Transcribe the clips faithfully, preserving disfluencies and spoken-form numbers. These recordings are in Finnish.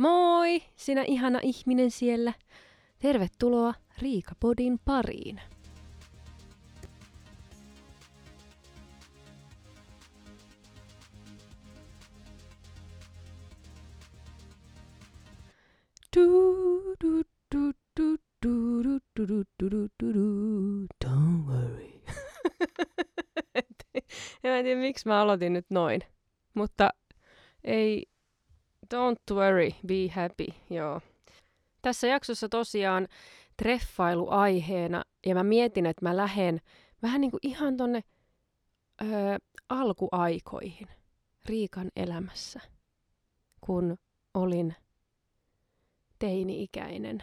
Moi, sinä ihana ihminen siellä. Tervetuloa Riikapodin pariin. Du, du, du, du, du, du, du, du, du, du. Don't worry. Ja mä en tiedä, miksi mä aloitin nyt noin. Mutta ei... Don't worry, be happy, joo. Tässä jaksossa tosiaan treffailu aiheena, ja mä mietin, että mä lähden vähän niin kuin ihan tonne öö, alkuaikoihin Riikan elämässä, kun olin teini-ikäinen.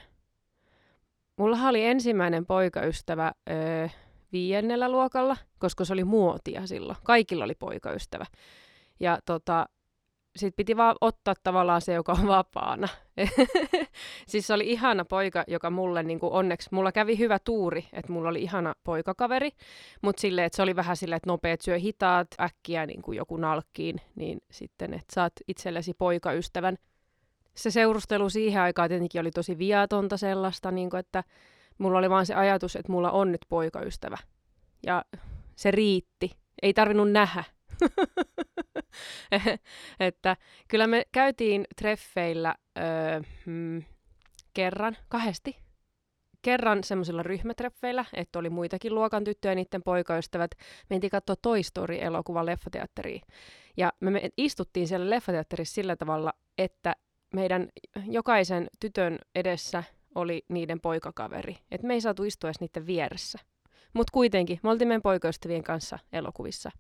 Mulla oli ensimmäinen poikaystävä öö, viidennellä luokalla, koska se oli muotia silloin. Kaikilla oli poikaystävä. Ja tota... Sitten piti vaan ottaa tavallaan se, joka on vapaana. Siis se oli ihana poika, joka mulle niin kuin onneksi, mulla kävi hyvä tuuri, että mulla oli ihana poikakaveri, mutta silleen, että se oli vähän silleen, että nopeat syö hitaat, äkkiä niin kuin joku nalkkiin, niin sitten, että saat itsellesi poikaystävän. Se seurustelu siihen aikaan tietenkin oli tosi viatonta sellaista, niin kuin, että mulla oli vaan se ajatus, että mulla on nyt poikaystävä. Ja se riitti. Ei tarvinnut nähdä. Että kyllä me käytiin treffeillä öö, mm, kerran, kahdesti, kerran semmoisilla ryhmätreffeillä, että oli muitakin luokan tyttöjä ja niiden poikaystävät. Mentiin katsoa Toy Story-elokuvan leffateatteriin. Ja me istuttiin siellä leffateatterissa sillä tavalla, että meidän jokaisen tytön edessä oli niiden poikakaveri. Että me ei saatu istua edes niiden vieressä. Mutta kuitenkin, me oltiin meidän poikaystävien kanssa elokuvissa.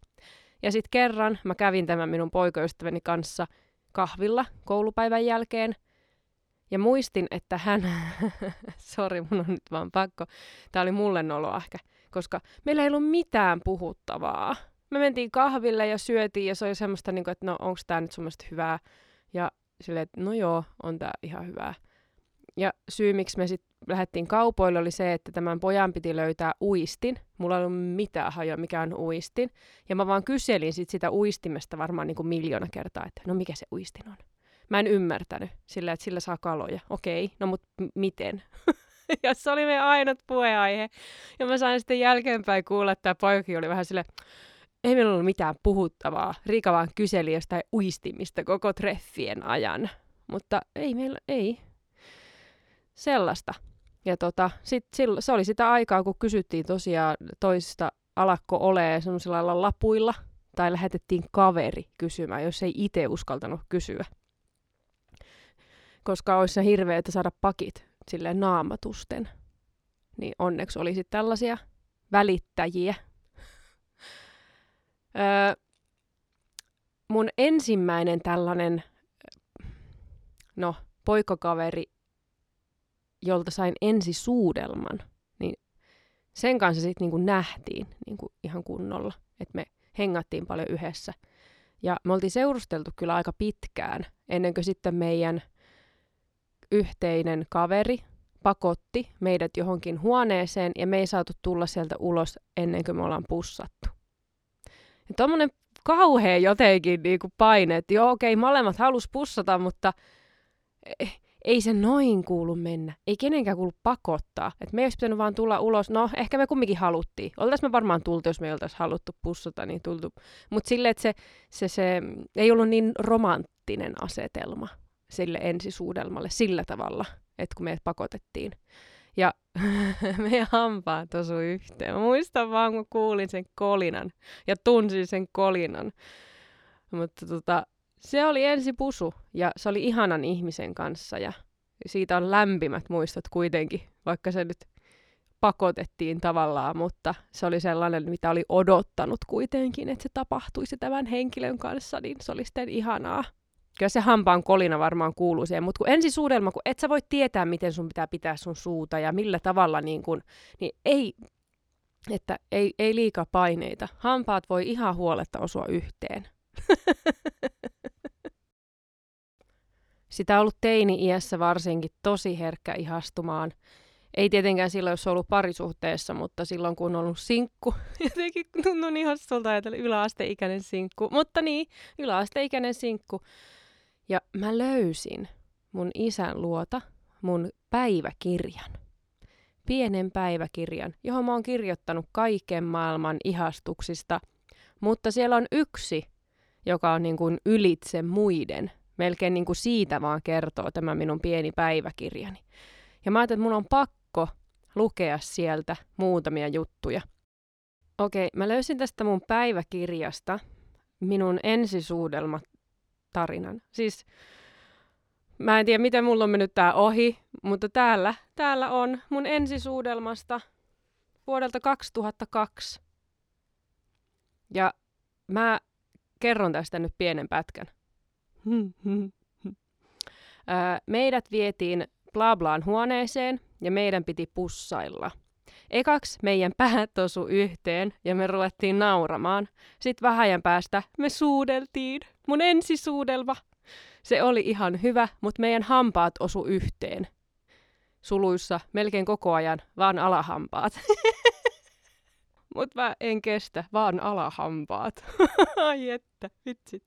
Ja sitten kerran mä kävin tämän minun poikaystäväni kanssa kahvilla koulupäivän jälkeen. Ja muistin, että hän... Sori, mun on nyt vaan pakko. Tää oli mulle noloa ehkä. Koska meillä ei ollut mitään puhuttavaa. Me mentiin kahville ja syötiin ja se oli semmoista, niin kuin, että no onks tää nyt sun mielestä hyvää. Ja silleen, että no joo, on tää ihan hyvää. Ja syy, miksi me sitten lähdettiin kaupoille, oli se, että tämän pojan piti löytää uistin. Mulla ei ollut mitään hajoa, mikä on uistin. Ja mä vaan kyselin sit sitä uistimesta varmaan niin kuin miljoona kertaa, että no mikä se uistin on. Mä en ymmärtänyt sillä, että sillä saa kaloja. Okei, no mut m- miten? Ja se oli meidän ainut puheenaihe. Ja mä sain sitten jälkeenpäin kuulla, että tämä poikakin oli vähän silleen, ei meillä ollut mitään puhuttavaa. Riika vaan kyseli jostain uistimista koko treffien ajan. Mutta ei meillä, ei. Sellaista. Ja tota, sit sillo, se oli sitä aikaa, kun kysyttiin tosiaan toisista alakko olee semmoisilla lapuilla, tai lähetettiin kaveri kysymään, jos ei itse uskaltanut kysyä. Koska olisi se hirveä, että saada pakit silleen naamatusten. Niin onneksi oli sitten tällaisia välittäjiä. Öö, mun ensimmäinen tällainen, no, poikakaveri, jolta sain ensisuudelman, niin sen kanssa sitten niinku nähtiin niinku ihan kunnolla, että me hengattiin paljon yhdessä. Ja me oltiin seurusteltu kyllä aika pitkään, ennen kuin sitten meidän yhteinen kaveri pakotti meidät johonkin huoneeseen, ja me ei saatu tulla sieltä ulos ennen kuin me ollaan pussattu. Ja tommonen kauhea jotenkin niinku paine, että joo okei, molemmat halus pussata, mutta... Ei se noin kuulu mennä. Ei kenenkään kuulu pakottaa. Et me ei olisi pitänyt vaan tulla ulos. No, ehkä me kumminkin haluttiin. Oltais me varmaan tultu, jos me ei oltais haluttu pussata, niin tultu. Mutta silleen, että se, se, se ei ollut niin romanttinen asetelma sille ensisuudelmalle sillä tavalla, että kun meidät pakotettiin. Ja meidän hampaat osui yhteen. Mä muistan vaan, kun kuulin sen kolinan ja tunsin sen kolinan. Mutta tota... Se oli ensi pusu, ja se oli ihanan ihmisen kanssa, ja siitä on lämpimät muistot kuitenkin, vaikka se nyt pakotettiin tavallaan, mutta se oli sellainen, mitä oli odottanut kuitenkin, että se tapahtuisi tämän henkilön kanssa, niin se oli sitten ihanaa. Kyllä se hampaan kolina varmaan kuuluu siihen, mutta kun ensisuudelma, kun et sä voi tietää, miten sun pitää pitää sun suuta, ja millä tavalla, niin, kun, niin ei, että ei, ei liikaa paineita. Hampaat voi ihan huoletta osua yhteen. Sitä on ollut teini-iässä varsinkin tosi herkkä ihastumaan. Ei tietenkään silloin, jos on ollut parisuhteessa, mutta silloin kun on ollut sinkku. Jotenkin tuntuu ihastulta ajatella yläasteikäinen sinkku. Mutta niin, yläasteikäinen sinkku. Ja mä löysin mun isän luota mun päiväkirjan. Pienen päiväkirjan, johon mä oon kirjoittanut kaiken maailman ihastuksista, mutta siellä on yksi, joka on niin kuin ylitse muiden. Melkein niin kuin siitä vaan kertoo tämä minun pieni päiväkirjani. Ja mä ajattelin, että mun on pakko lukea sieltä muutamia juttuja. Okei, mä löysin tästä mun päiväkirjasta minun ensisuudelmatarinan. Siis mä en tiedä, miten mulla on mennyt tää ohi, mutta täällä, täällä on mun ensisuudelmasta vuodelta kaksituhattakaksi. Ja mä kerron tästä nyt pienen pätkän. Meidät vietiin blablaan huoneeseen ja meidän piti pussailla. Ekaks meidän päät osu yhteen ja me ruvettiin nauramaan. Sitten vähän ajan päästä me suudeltiin. Mun ensisuudelma. Se oli ihan hyvä, mutta meidän hampaat osu yhteen. Suluissa melkein koko ajan vaan alahampaat. Mut mä en kestä, vaan alahampaat. Ai että, vitsi.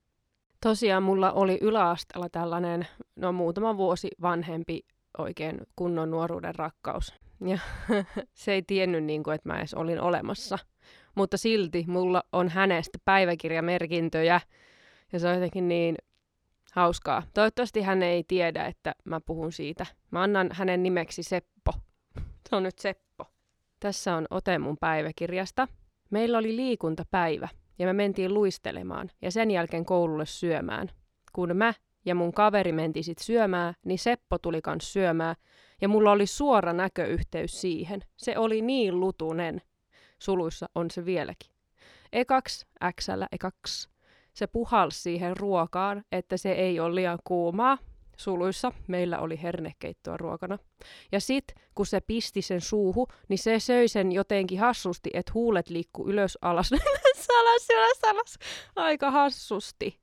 Tosiaan mulla oli yläasteella tällainen, no muutama vuosi vanhempi oikein kunnon nuoruuden rakkaus. Ja se ei tiennyt niin kuin, että mä edes olin olemassa. Mutta silti mulla on hänestä päiväkirjamerkintöjä. Ja se on jotenkin niin hauskaa. Toivottavasti hän ei tiedä, että mä puhun siitä. Mä annan hänen nimeksi Seppo. Se on nyt Seppo. Tässä on ote mun päiväkirjasta. Meillä oli liikuntapäivä ja me mentiin luistelemaan ja sen jälkeen koululle syömään. Kun mä ja mun kaveri mentiin sit syömään, niin Seppo tuli kans syömään ja mulla oli suora näköyhteys siihen. Se oli niin lutunen. Suluissa on se vieläkin. Ekaks, äksällä ekaks. Se puhalsi siihen ruokaan, että se ei ole liian kuumaa. Suluissa meillä oli hernekeittoa ruokana. Ja sit, kun se pisti sen suuhun, niin se söi sen jotenkin hassusti, että huulet liikkuu ylös alas. Salas, ylös alas. Aika hassusti.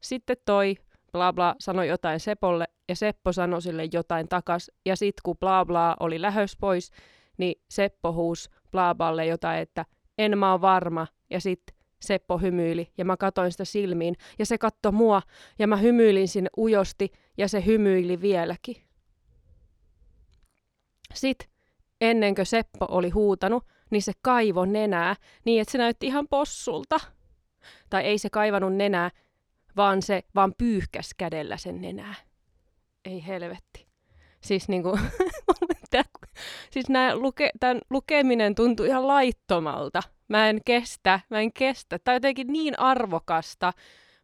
Sitten toi bla bla sanoi jotain Sepolle ja Seppo sanoi sille jotain takas. Ja sit kun bla bla oli lähös pois, niin Seppo huusi bla blalle jotain, että en mä oo varma. Ja sit Seppo hymyili ja mä katoin sitä silmiin ja se katsoi mua ja mä hymyilin sinne ujosti ja se hymyili vieläkin. Sitten ennen kuin Seppo oli huutanut, niin se kaivoi nenää niin, että se näytti ihan possulta. Tai ei se kaivanut nenää, vaan se vaan pyyhkäs kädellä sen nenää. Ei helvetti. Siis, niinku, siis nää luke, tämän lukeminen tuntui ihan laittomalta. Mä en kestä, mä en kestä. Tää on jotenkin niin arvokasta.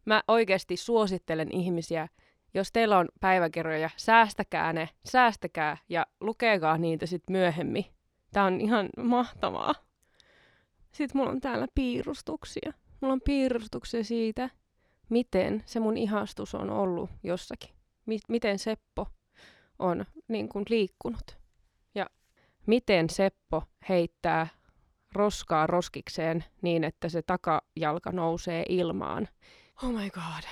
Mä oikeasti suosittelen ihmisiä, jos teillä on päiväkirjoja, säästäkää ne, säästäkää ja lukekaa niitä sitten myöhemmin. Tää on ihan mahtavaa. Sitten mulla on täällä piirustuksia. Mulla on piirustuksia siitä, miten se mun ihastus on ollut jossakin. Miten Seppo on niin kuin liikkunut. Ja miten Seppo heittää roskaa roskikseen niin, että se takajalka nousee ilmaan. Oh my god.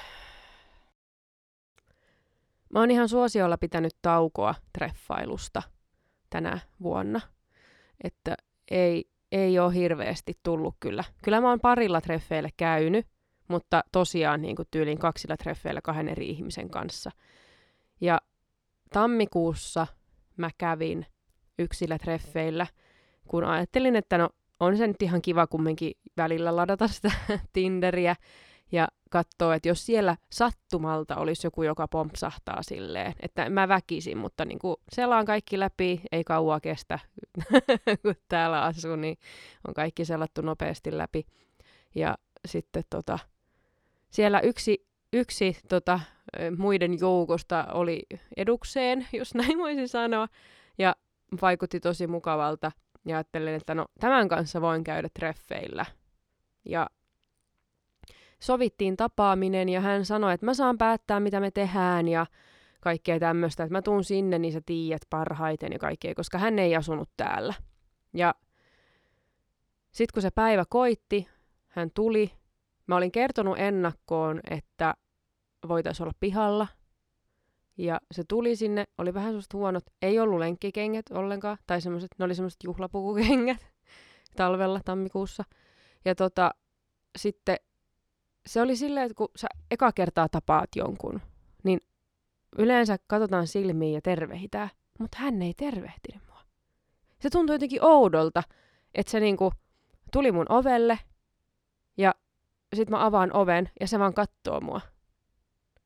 Mä oon ihan suosiolla pitänyt taukoa treffailusta tänä vuonna. Että ei, ei oo hirveästi tullut kyllä. Kyllä mä oon parilla treffeillä käynyt, mutta tosiaan niin kuin tyyliin kaksilla treffeillä kahden eri ihmisen kanssa. Ja tammikuussa mä kävin yksillä treffeillä, kun ajattelin, että no on se nyt ihan kiva kumminkin välillä ladata sitä Tinderiä ja katsoa, että jos siellä sattumalta olisi joku, joka pompsahtaa silleen, että mä väkisin, mutta niin kuin selaan kaikki läpi, ei kauaa kestä, kun täällä asuu, niin on kaikki selattu nopeasti läpi. Ja sitten tota, siellä yksi, yksi tota, muiden joukosta oli edukseen, jos näin voisin sanoa, ja vaikutti tosi mukavalta. Ja ajattelin, että no tämän kanssa voin käydä treffeillä. Ja sovittiin tapaaminen ja hän sanoi, että mä saan päättää mitä me tehdään ja kaikkea tämmöistä. Että mä tuun sinne, niin sä tiedät parhaiten ja kaikkea, koska hän ei asunut täällä. Ja sit kun se päivä koitti, hän tuli. Mä olin kertonut ennakkoon, että voitaisiin olla pihalla. Ja se tuli sinne, oli vähän semmoiset huonot, ei ollut lenkkikengät ollenkaan, tai semmoiset, ne oli semmoiset juhlapukukengät talvella tammikuussa. Ja tota, sitten se oli silleen, että kun sä eka kertaa tapaat jonkun, niin yleensä katsotaan silmiin ja tervehitään, mutta hän ei tervehtinyt mua. Se tuntui jotenkin oudolta, että se niinku tuli mun ovelle ja sit mä avaan oven ja se vaan kattoo mua.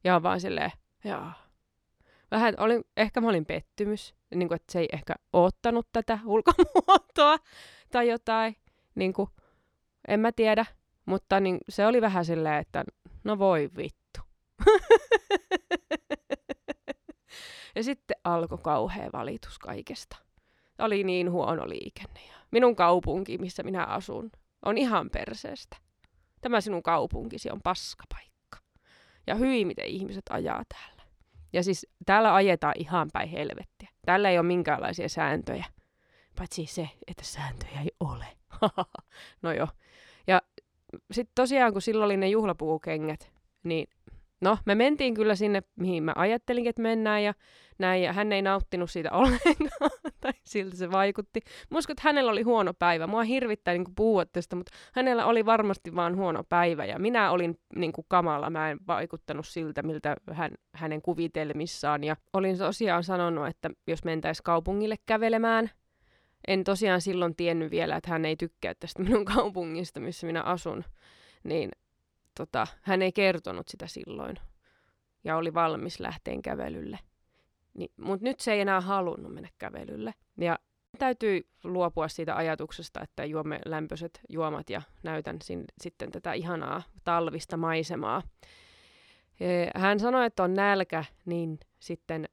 Ja on vaan silleen, jaa. Vähän olin, ehkä mä olin pettymys, niin kuin, että se ei ehkä oottanut tätä ulkomuotoa tai jotain, niin kuin, en mä tiedä, mutta niin, se oli vähän silleen, että no voi vittu. Ja sitten alkoi kauhea valitus kaikesta. Oli niin huono liikenne. Minun kaupunki, missä minä asun, on ihan perseestä. Tämä sinun kaupunkisi on paskapaikka. Ja hyi, miten ihmiset ajaa täällä. Ja siis täällä ajetaan ihan päin helvettiä. Täällä ei ole minkäänlaisia sääntöjä. Paitsi se, että sääntöjä ei ole. No joo. Ja sitten tosiaan, kun silloin oli ne juhlapukukengät, niin no, me mentiin kyllä sinne, mihin mä ajattelin, että mennään ja näin. Ja hän ei nauttinut siitä ollenkaan. Tai siltä se vaikutti. Musta, että hänellä oli huono päivä. Mua hirvittää niin kuin puhua tästä, mutta hänellä oli varmasti vaan huono päivä. Ja minä olin niin kuin kamala. Mä en vaikuttanut siltä, miltä hän, hänen kuvitelmissaan. Ja olin tosiaan sanonut, että jos mentäisiin kaupungille kävelemään. En tosiaan silloin tiennyt vielä, että hän ei tykkää tästä minun kaupungista, missä minä asun. Niin... Tota, hän ei kertonut sitä silloin ja oli valmis lähteen kävelylle. Niin, mutta nyt se ei enää halunnut mennä kävelylle. Ja täytyy luopua siitä ajatuksesta, että juomme lämpöiset juomat ja näytän sin- sitten tätä ihanaa talvista maisemaa. Hän sanoi, että on nälkä, niin sitten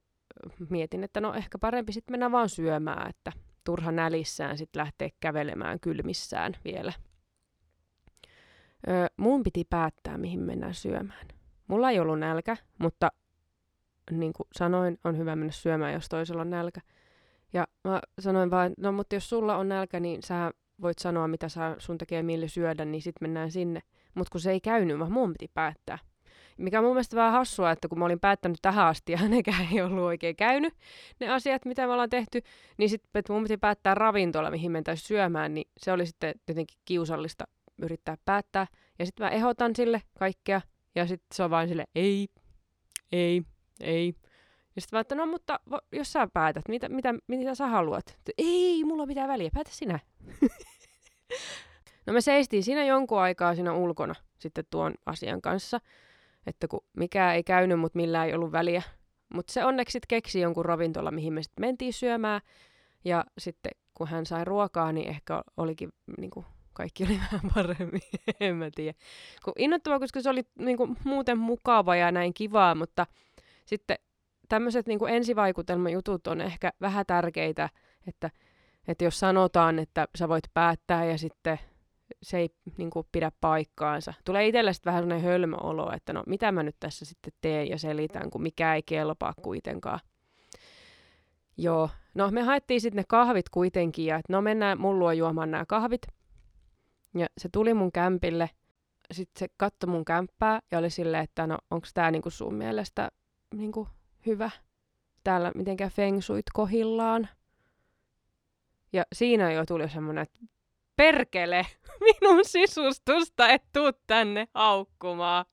mietin, että no ehkä parempi sitten mennä vaan syömään, että turha nälissään sitten lähteä kävelemään kylmissään vielä. Öö, mun piti päättää, mihin mennään syömään. Mulla ei ollut nälkä, mutta niin kuin sanoin, on hyvä mennä syömään, jos toisella on nälkä. Ja mä sanoin vaan, no mutta jos sulla on nälkä, niin sä voit sanoa, mitä sä sun tekee mieli syödä, niin sit mennään sinne. Mutta kun se ei käynyt, vaan mun piti päättää. Mikä on mun mielestä vähän hassua, että kun mä olin päättänyt tähän asti, ja nekään ei ollut oikein käynyt, ne asiat, mitä me ollaan tehty, niin sit että mun piti päättää ravintola, mihin mentäisiin syömään, niin se oli sitten jotenkin kiusallista yrittää päättää, ja sitten mä ehdotan sille kaikkea, ja sitten se on vaan sille ei, ei, ei. Ja sitten mä että no mutta jos sä päätät, mitä, mitä, mitä sä haluat? Ei, mulla pitää väliä, päätä sinä. No me seistiin siinä jonkun aikaa siinä ulkona sitten tuon asian kanssa, että kun mikään ei käynyt, mutta millään ei ollut väliä. Mutta se onneksi sitten keksi jonkun ravintola, mihin me sitten mentiin syömään, ja sitten kun hän sai ruokaa, niin ehkä olikin niinku kaikki oli vähän paremmin, en mä tiedä. Kun innoittavaa, koska se oli niinku muuten mukava ja näin kivaa, mutta sitten tämmöiset niinku ensivaikutelmajutut on ehkä vähän tärkeitä, että, että jos sanotaan, että sä voit päättää ja sitten se ei niinku pidä paikkaansa. Tulee itsellä sitten vähän sellainen hölmö olo, että no mitä mä nyt tässä sitten teen ja selitän, kun mikä ei kelpaa kuitenkaan. Joo, no me haettiin sitten ne kahvit kuitenkin ja no mennään mun luo juomaan nämä kahvit. Ja se tuli mun kämpille, sitten se katsoi mun kämppää ja oli silleen, että no onks tää niinku sun mielestä niinku hyvä? Täällä mitenkään feng shuit kohillaan. Ja siinä jo tuli semmonen, että perkele, minun sisustusta et tuu tänne haukkumaan.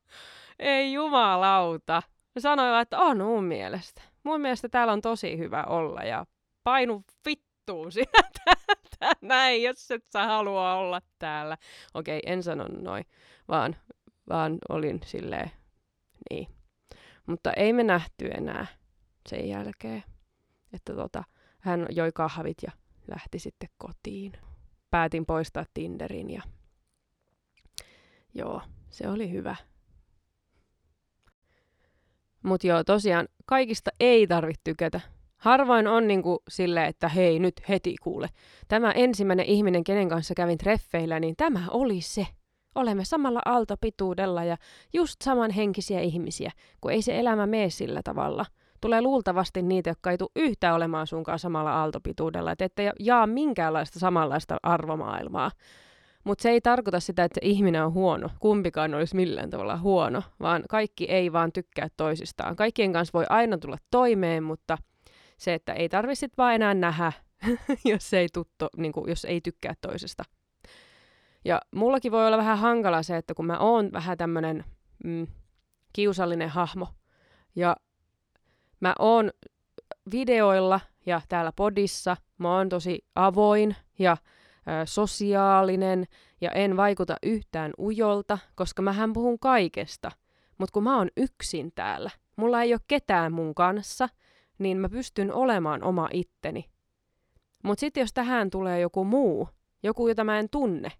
Ei jumalauta. Sanoin, että on mun mielestä. Mun mielestä täällä on tosi hyvä olla ja painu vittu. Tuu sinä täältä näin, jos et sä halua olla täällä. Okei, en sanonut noin, vaan, vaan olin silleen, niin. Mutta ei me nähty enää sen jälkeen, että tota, hän joi kahvit ja lähti sitten kotiin. Päätin poistaa Tinderin ja joo, se oli hyvä. Mut joo, tosiaan kaikista ei tarvitse tykätä. Harvoin on niin kuin silleen, että hei nyt heti kuule. Tämä ensimmäinen ihminen, kenen kanssa kävin treffeillä, niin tämä oli se. Olemme samalla aaltopituudella ja just samanhenkisiä ihmisiä, kun ei se elämä mene sillä tavalla. Tulee luultavasti niitä, jotka ei tule yhtään olemaan sunkaan samalla aaltopituudella, että ette jaa minkäänlaista samanlaista arvomaailmaa. Mutta se ei tarkoita sitä, että ihminen on huono. Kumpikaan olisi millään tavalla huono, vaan kaikki ei vaan tykkää toisistaan. Kaikkien kanssa voi aina tulla toimeen, mutta... Se, että ei tarvitse vaan enää nähdä, jos, ei tuttu, niin kuin, jos ei tykkää toisesta. Ja mullakin voi olla vähän hankala se, että kun mä oon vähän tämmönen mm, kiusallinen hahmo, ja mä oon videoilla ja täällä podissa, mä oon tosi avoin ja ö, sosiaalinen ja en vaikuta yhtään ujolta, koska mähän puhun kaikesta. Mutta kun mä oon yksin täällä, mulla ei ole ketään mun kanssa, niin mä pystyn olemaan oma itteni. Mutta sitten jos tähän tulee joku muu, joku jota mä en tunne,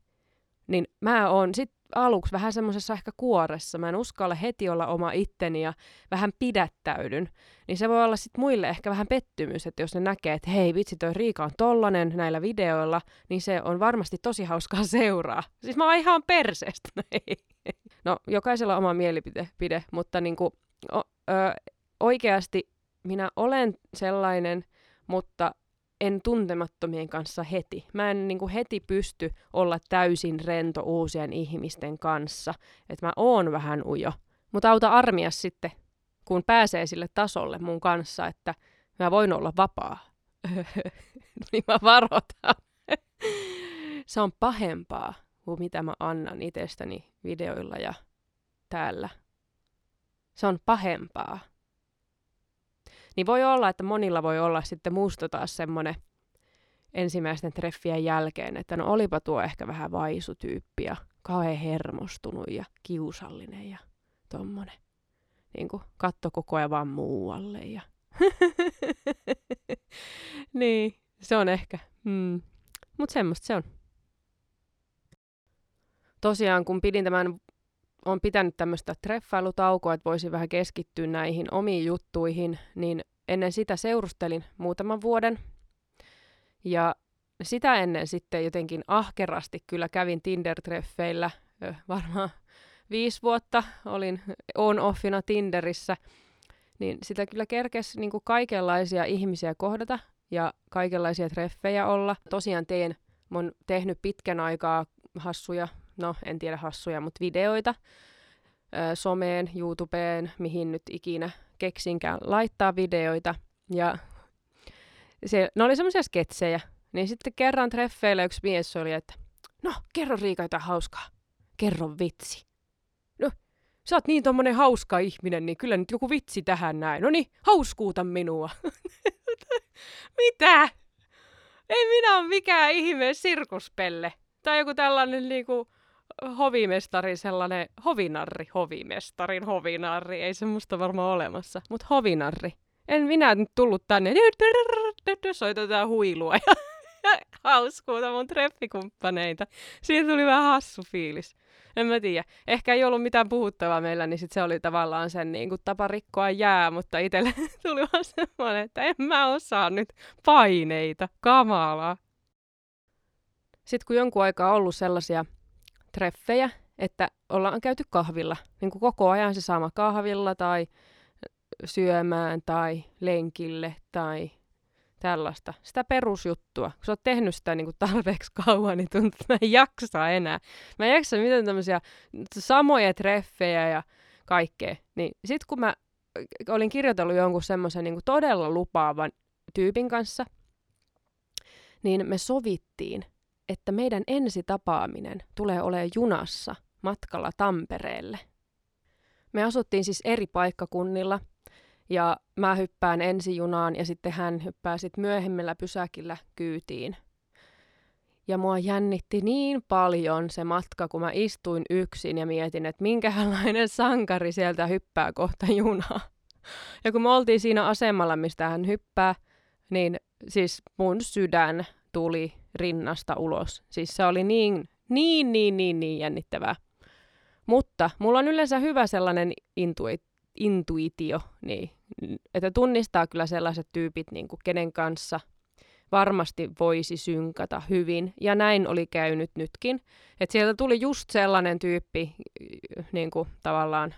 niin mä oon sit aluksi vähän semmoisessa ehkä kuoressa. Mä en uskalla heti olla oma itteni ja vähän pidättäydyn. Niin se voi olla sit muille ehkä vähän pettymys, että jos ne näkee, että hei vitsi toi Riika on tollanen näillä videoilla, niin se on varmasti tosi hauskaa seuraa. Siis mä oon ihan perseestä. No jokaisella on oma mielipide, mutta niinku, o, ö, oikeasti minä olen sellainen, mutta en tuntemattomien kanssa heti. Mä en niin kuin heti pysty olla täysin rento uusien ihmisten kanssa. Että mä oon vähän ujo. Mutta auta armias sitten, kun pääsee sille tasolle mun kanssa, että mä voin olla vapaa. Niin mä varoitan. Se on pahempaa kuin mitä mä annan itsestäni videoilla ja täällä. Se on pahempaa. Niin voi olla, että monilla voi olla sitten musta taas semmoinen ensimmäisten treffien jälkeen, että no olipa tuo ehkä vähän vaisutyyppi ja kauhean hermostunut ja kiusallinen ja tommonen. Niin kuin katso koko ajan vaan muualle ja niin, se on ehkä. Mm. Mut semmoista se on. Tosiaan kun pidin tämän, olen pitänyt tämmöistä treffailutaukoa, että voisin vähän keskittyä näihin omiin juttuihin, niin ennen sitä seurustelin muutaman vuoden. Ja sitä ennen sitten jotenkin ahkerasti kyllä kävin Tinder-treffeillä varmaan viisi vuotta, olin on-offina Tinderissä. Niin sitä kyllä kerkesi niin kuin kaikenlaisia ihmisiä kohdata ja kaikenlaisia treffejä olla. Tosiaan tein, olen tehnyt pitkän aikaa hassuja, no en tiedä hassuja, mutta videoita ö, someen, YouTubeen, mihin nyt ikinä keksinkään laittaa videoita. Ja se, ne oli semmoisia sketsejä, niin sitten kerran treffeillä yksi mies oli, että no kerro Riika jotain hauskaa, kerro vitsi. No sä oot niin tommonen hauska ihminen, niin kyllä nyt joku vitsi tähän näin. No niin, hauskuuta minua. Mitä? Ei minä ole mikään ihme sirkuspelle. Tai joku tällainen niinku hovimestari, sellainen hovinarri, hovimestarin hovinarri, ei semmoista varmaan olemassa, mutta hovinarri. En minä nyt tullut tänne, soitetaan huilua ja hauskuuta mun treffikumppaneita. Siitä tuli vähän hassu fiilis. En mä tiedä, ehkä ei ollut mitään puhuttavaa meillä, niin sit se oli tavallaan sen niin kuin tapa rikkoa jää, mutta itselle tuli vaan semmoinen, että en mä osaa nyt paineita, kamalaa. Sitten kun jonkun aikaa on ollut sellaisia treffejä, että ollaan käyty kahvilla, niin kuin koko ajan se sama kahvilla tai syömään tai lenkille tai tällaista. Sitä perusjuttua. Kun sä oot tehnyt sitä niin kuin tarpeeksi kauan, niin tuntuu, että mä en jaksa enää. Mä en jaksa mitään tämmöisiä samoja treffejä ja kaikkea. Niin sitten kun mä olin kirjoitellut jonkun semmoisen niin kuin todella lupaavan tyypin kanssa, niin me sovittiin, että meidän ensi tapaaminen tulee olemaan junassa matkalla Tampereelle. Me asuttiin siis eri paikkakunnilla ja mä hyppään ensi junaan ja sitten hän hyppää sit myöhemmällä pysäkillä kyytiin. Ja mua jännitti niin paljon se matka, kun mä istuin yksin ja mietin, että minkälainen sankari sieltä hyppää kohta junaa. Ja kun me oltiin siinä asemalla, mistä hän hyppää, niin siis mun sydän tuli rinnasta ulos. Siis se oli niin, niin, niin, niin, niin jännittävää. Mutta mulla on yleensä hyvä sellainen intui, intuitio, niin, että tunnistaa kyllä sellaiset tyypit, niin kuin kenen kanssa varmasti voisi synkata hyvin. Ja näin oli käynyt nytkin. Että sieltä tuli just sellainen tyyppi, niin kuin tavallaan,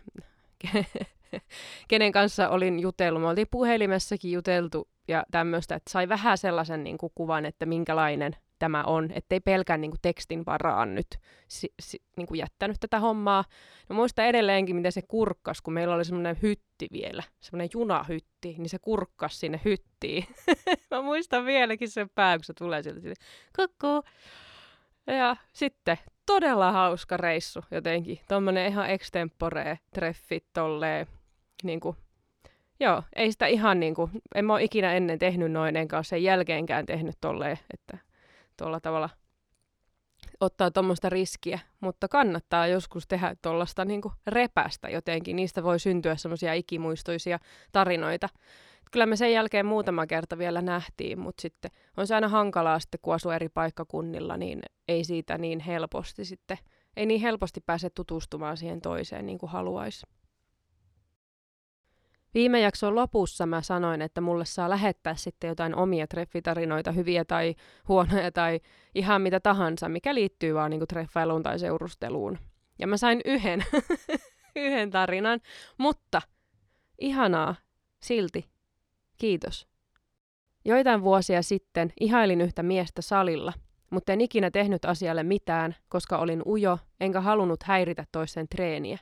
kenen kanssa olin jutellut. Me oltiin puhelimessakin juteltu ja tämmöistä, että sai vähän sellaisen niin kuin kuvan, että minkälainen tämä on, ettei pelkän niin kuin tekstin varaan nyt si- si- niin kuin jättänyt tätä hommaa. No muistan edelleenkin, miten se kurkkasi, kun meillä oli semmoinen hytti vielä, semmoinen junahytti, niin se kurkkasi sinne hyttiin. Mä muistan vieläkin sen pää, kun se tulee sieltä silleen, kukkuu. Ja sitten todella hauska reissu jotenkin, tommonen ihan extemporee treffit tolleen, niin kuin Joo, ei sitä ihan niin kuin, en mä ole ikinä ennen tehnyt noin, enkä sen jälkeenkään tehnyt tolleen, että tuolla tavalla ottaa tuommoista riskiä, mutta kannattaa joskus tehdä tuollaista niin kuin repästä jotenkin, niistä voi syntyä semmoisia ikimuistoisia tarinoita. Kyllä me sen jälkeen muutama kerta vielä nähtiin, mutta sitten on se aina hankalaa sitten, kun asuu eri paikkakunnilla, niin ei siitä niin helposti sitten, ei niin helposti pääse tutustumaan siihen toiseen niin kuin haluaisi. Viime jakson lopussa mä sanoin, että mulle saa lähettää sitten jotain omia treffitarinoita, hyviä tai huonoja tai ihan mitä tahansa, mikä liittyy vaan niin kuin treffailuun tai seurusteluun. Ja mä sain yhden, yhden tarinan, mutta ihanaa silti. Kiitos. Joitain vuosia sitten ihailin yhtä miestä salilla, mutta en ikinä tehnyt asialle mitään, koska olin ujo enkä halunnut häiritä toisten treeniä.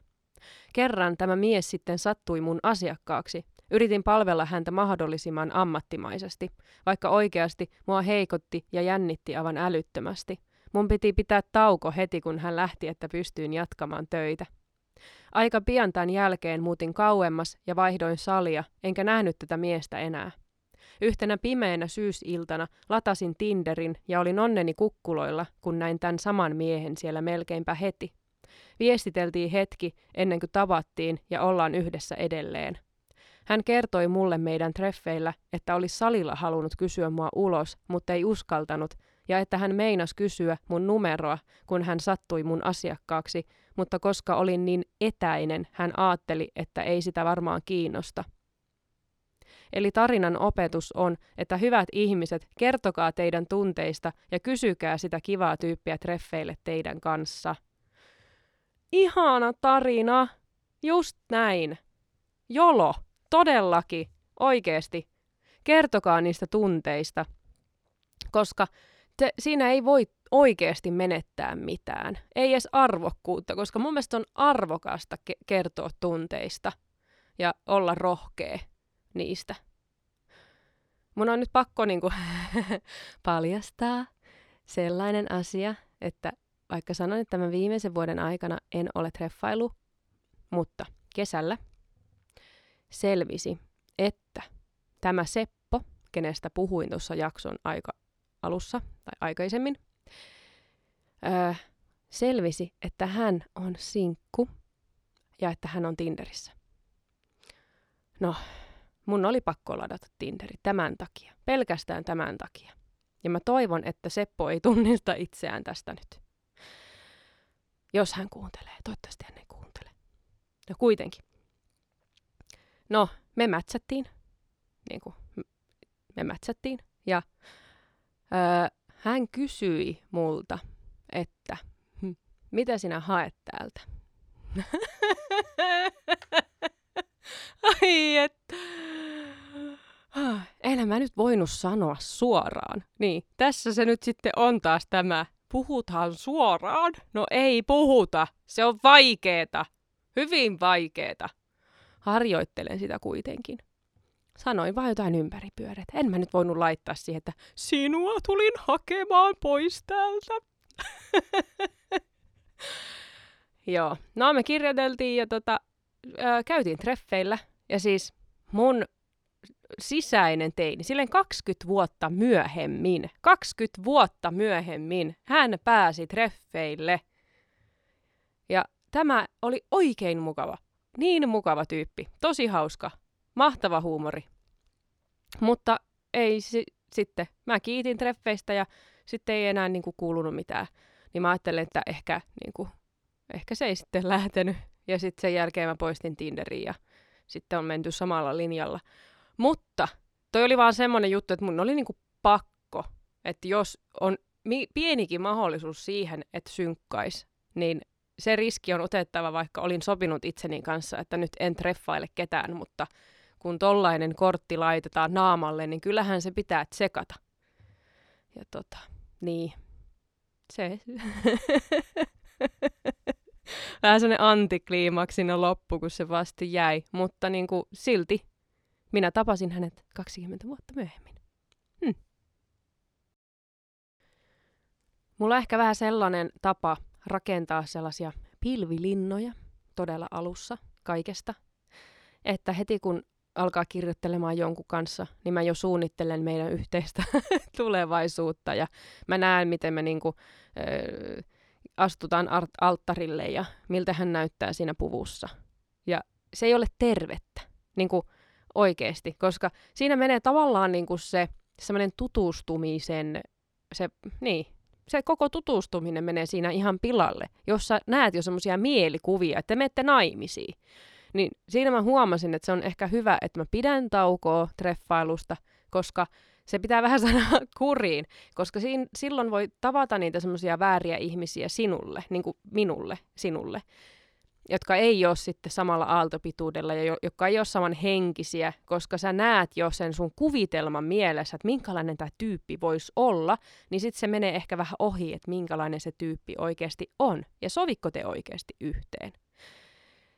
Kerran tämä mies sitten sattui mun asiakkaaksi. Yritin palvella häntä mahdollisimman ammattimaisesti, vaikka oikeasti mua heikotti ja jännitti aivan älyttömästi. Mun piti pitää tauko heti, kun hän lähti, että pystyin jatkamaan töitä. Aika pian tämän jälkeen muutin kauemmas ja vaihdoin salia, enkä nähnyt tätä miestä enää. Yhtenä pimeänä syysiltana latasin Tinderin ja olin onneni kukkuloilla, kun näin tämän saman miehen siellä melkeinpä heti. Viestiteltiin hetki ennen kuin tavattiin ja ollaan yhdessä edelleen. Hän kertoi mulle meidän treffeillä, että olisi salilla halunnut kysyä mua ulos, mutta ei uskaltanut, ja että hän meinasi kysyä mun numeroa, kun hän sattui mun asiakkaaksi, mutta koska olin niin etäinen, hän ajatteli, että ei sitä varmaan kiinnosta. Eli tarinan opetus on, että hyvät ihmiset, kertokaa teidän tunteista ja kysykää sitä kivaa tyyppiä treffeille teidän kanssa. Ihana tarina! Just näin! Jolo! Todellakin! Oikeesti! Kertokaa niistä tunteista, koska te, siinä ei voi oikeasti menettää mitään. Ei edes arvokkuutta, koska mun mielestä on arvokasta ke- kertoa tunteista ja olla rohkea niistä. Mun on nyt pakko niinku paljastaa sellainen asia, että vaikka sanon, että mä viimeisen vuoden aikana en ole treffailu, mutta kesällä selvisi, että tämä Seppo, kenestä puhuin tuossa jakson aika alussa tai aikaisemmin, öö, selvisi, että hän on sinkku ja että hän on Tinderissä. No, mun oli pakko ladata Tinderi tämän takia, pelkästään tämän takia. Ja mä toivon, että Seppo ei tunnista itseään tästä nyt. Jos hän kuuntelee, toivottavasti hän ei kuuntele. No kuitenkin. No, me mätsättiin. Niin kuin, me mätsättiin. Ja öö, hän kysyi multa, että mitä sinä haet täältä? Ai että. Enhän mä nyt voinut sanoa suoraan. Niin, tässä se nyt sitten on taas tämä. Puhutaan suoraan? No ei puhuta. Se on vaikeeta. Hyvin vaikeeta. Harjoittelen sitä kuitenkin. Sanoin vaan jotain ympäripyöreitä. En mä nyt voinut laittaa siihen, että sinua tulin hakemaan pois täältä. Joo. No me kirjoiteltiin ja tota, ää, käytiin treffeillä. Ja siis mun sisäinen teini, silleen kaksikymmentä vuotta myöhemmin, kaksikymmentä vuotta myöhemmin hän pääsi treffeille. Ja tämä oli oikein mukava. Niin mukava tyyppi. Tosi hauska. Mahtava huumori. Mutta ei si- sitten. Mä kiitin treffeistä ja sitten ei enää niin kuin kuulunut mitään. Niin mä ajattelin, että ehkä, niin kuin, ehkä se ei sitten lähtenyt. Ja sitten sen jälkeen mä poistin Tinderin ja sitten on menty samalla linjalla. Mutta toi oli vaan semmoinen juttu, että mun oli niin kuin pakko. Että jos on mi- pienikin mahdollisuus siihen, että synkkaisi, niin se riski on otettava, vaikka olin sopinut itseni kanssa, että nyt en treffaile ketään, mutta kun tollainen kortti laitetaan naamalle, niin kyllähän se pitää tsekata. Ja tota, niin. Se. Vähän sellainen antikliimaksinen loppu, kun se vasta jäi. Mutta niin kuin silti minä tapasin hänet kaksikymmentä vuotta myöhemmin. Hmm. Mulla on ehkä vähän sellainen tapa rakentaa sellaisia pilvilinnoja todella alussa kaikesta, että heti kun alkaa kirjoittelemaan jonkun kanssa, niin mä jo suunnittelen meidän yhteistä tulevaisuutta ja mä näen, miten me niinku, ö, astutaan art- alttarille ja miltä hän näyttää siinä puvussa. Ja se ei ole tervettä niinku oikeesti, koska siinä menee tavallaan niinku se semmoinen tutustumisen, se, niin, se koko tutustuminen menee siinä ihan pilalle, jos sä näet jo semmoisia mielikuvia, että te menette naimisiin. Niin siinä mä huomasin, että se on ehkä hyvä, että mä pidän taukoa treffailusta, koska se pitää vähän sanoa kuriin, koska siinä, silloin voi tavata niitä semmoisia vääriä ihmisiä sinulle, niin kuin minulle, sinulle, jotka ei ole sitten samalla aaltopituudella ja jo, jotka ei ole samanhenkisiä, koska sä näet jo sen sun kuvitelman mielessä, että minkälainen tämä tyyppi voisi olla, niin sitten se menee ehkä vähän ohi, että minkälainen se tyyppi oikeasti on ja sovikko te oikeasti yhteen.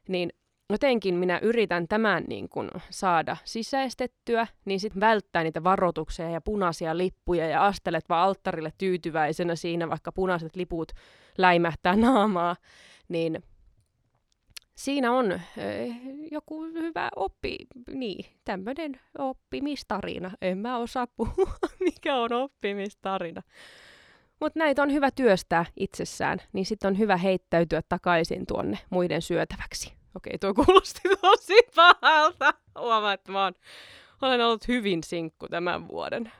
Niin jotenkin minä yritän tämän niin kun saada sisäistettyä, niin sitten välttää niitä varoituksia ja punaisia lippuja ja astelet vaan alttarille tyytyväisenä siinä, vaikka punaiset liput läimähtää naamaa, niin siinä on eh, joku hyvä oppi, niin, tämmöinen oppimistarina. En mä osaa puhua, mikä on oppimistarina. Mutta näitä on hyvä työstää itsessään, niin sitten on hyvä heittäytyä takaisin tuonne muiden syötäväksi. Okei, tuo kuulosti tosi pahalta. Huomaa, että mä oon, olen ollut hyvin sinkku tämän vuoden.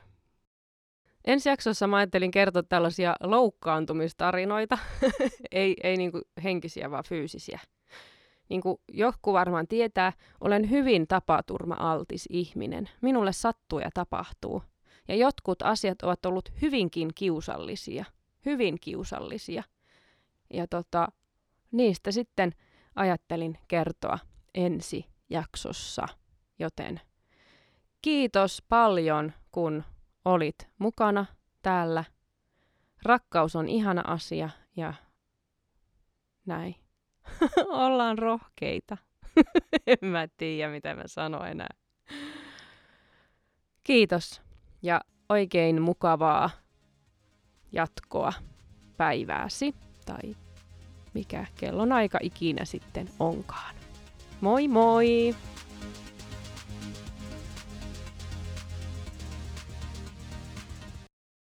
Ensi jaksossa mä ajattelin kertoa tällaisia loukkaantumistarinoita. ei ei niinku henkisiä, vaan fyysisiä. Niin kuin joku varmaan tietää, olen hyvin tapaturma-altis ihminen. Minulle sattuu ja tapahtuu. Ja jotkut asiat ovat ollut hyvinkin kiusallisia. Hyvin kiusallisia. Ja tota, niistä sitten ajattelin kertoa ensi jaksossa. Joten kiitos paljon, kun olit mukana täällä. Rakkaus on ihana asia ja näin. Ollaan rohkeita. En mä tiedä, mitä mä sanon enää. Kiitos ja oikein mukavaa jatkoa päivääsi tai mikä kellonaika ikinä sitten onkaan. Moi moi!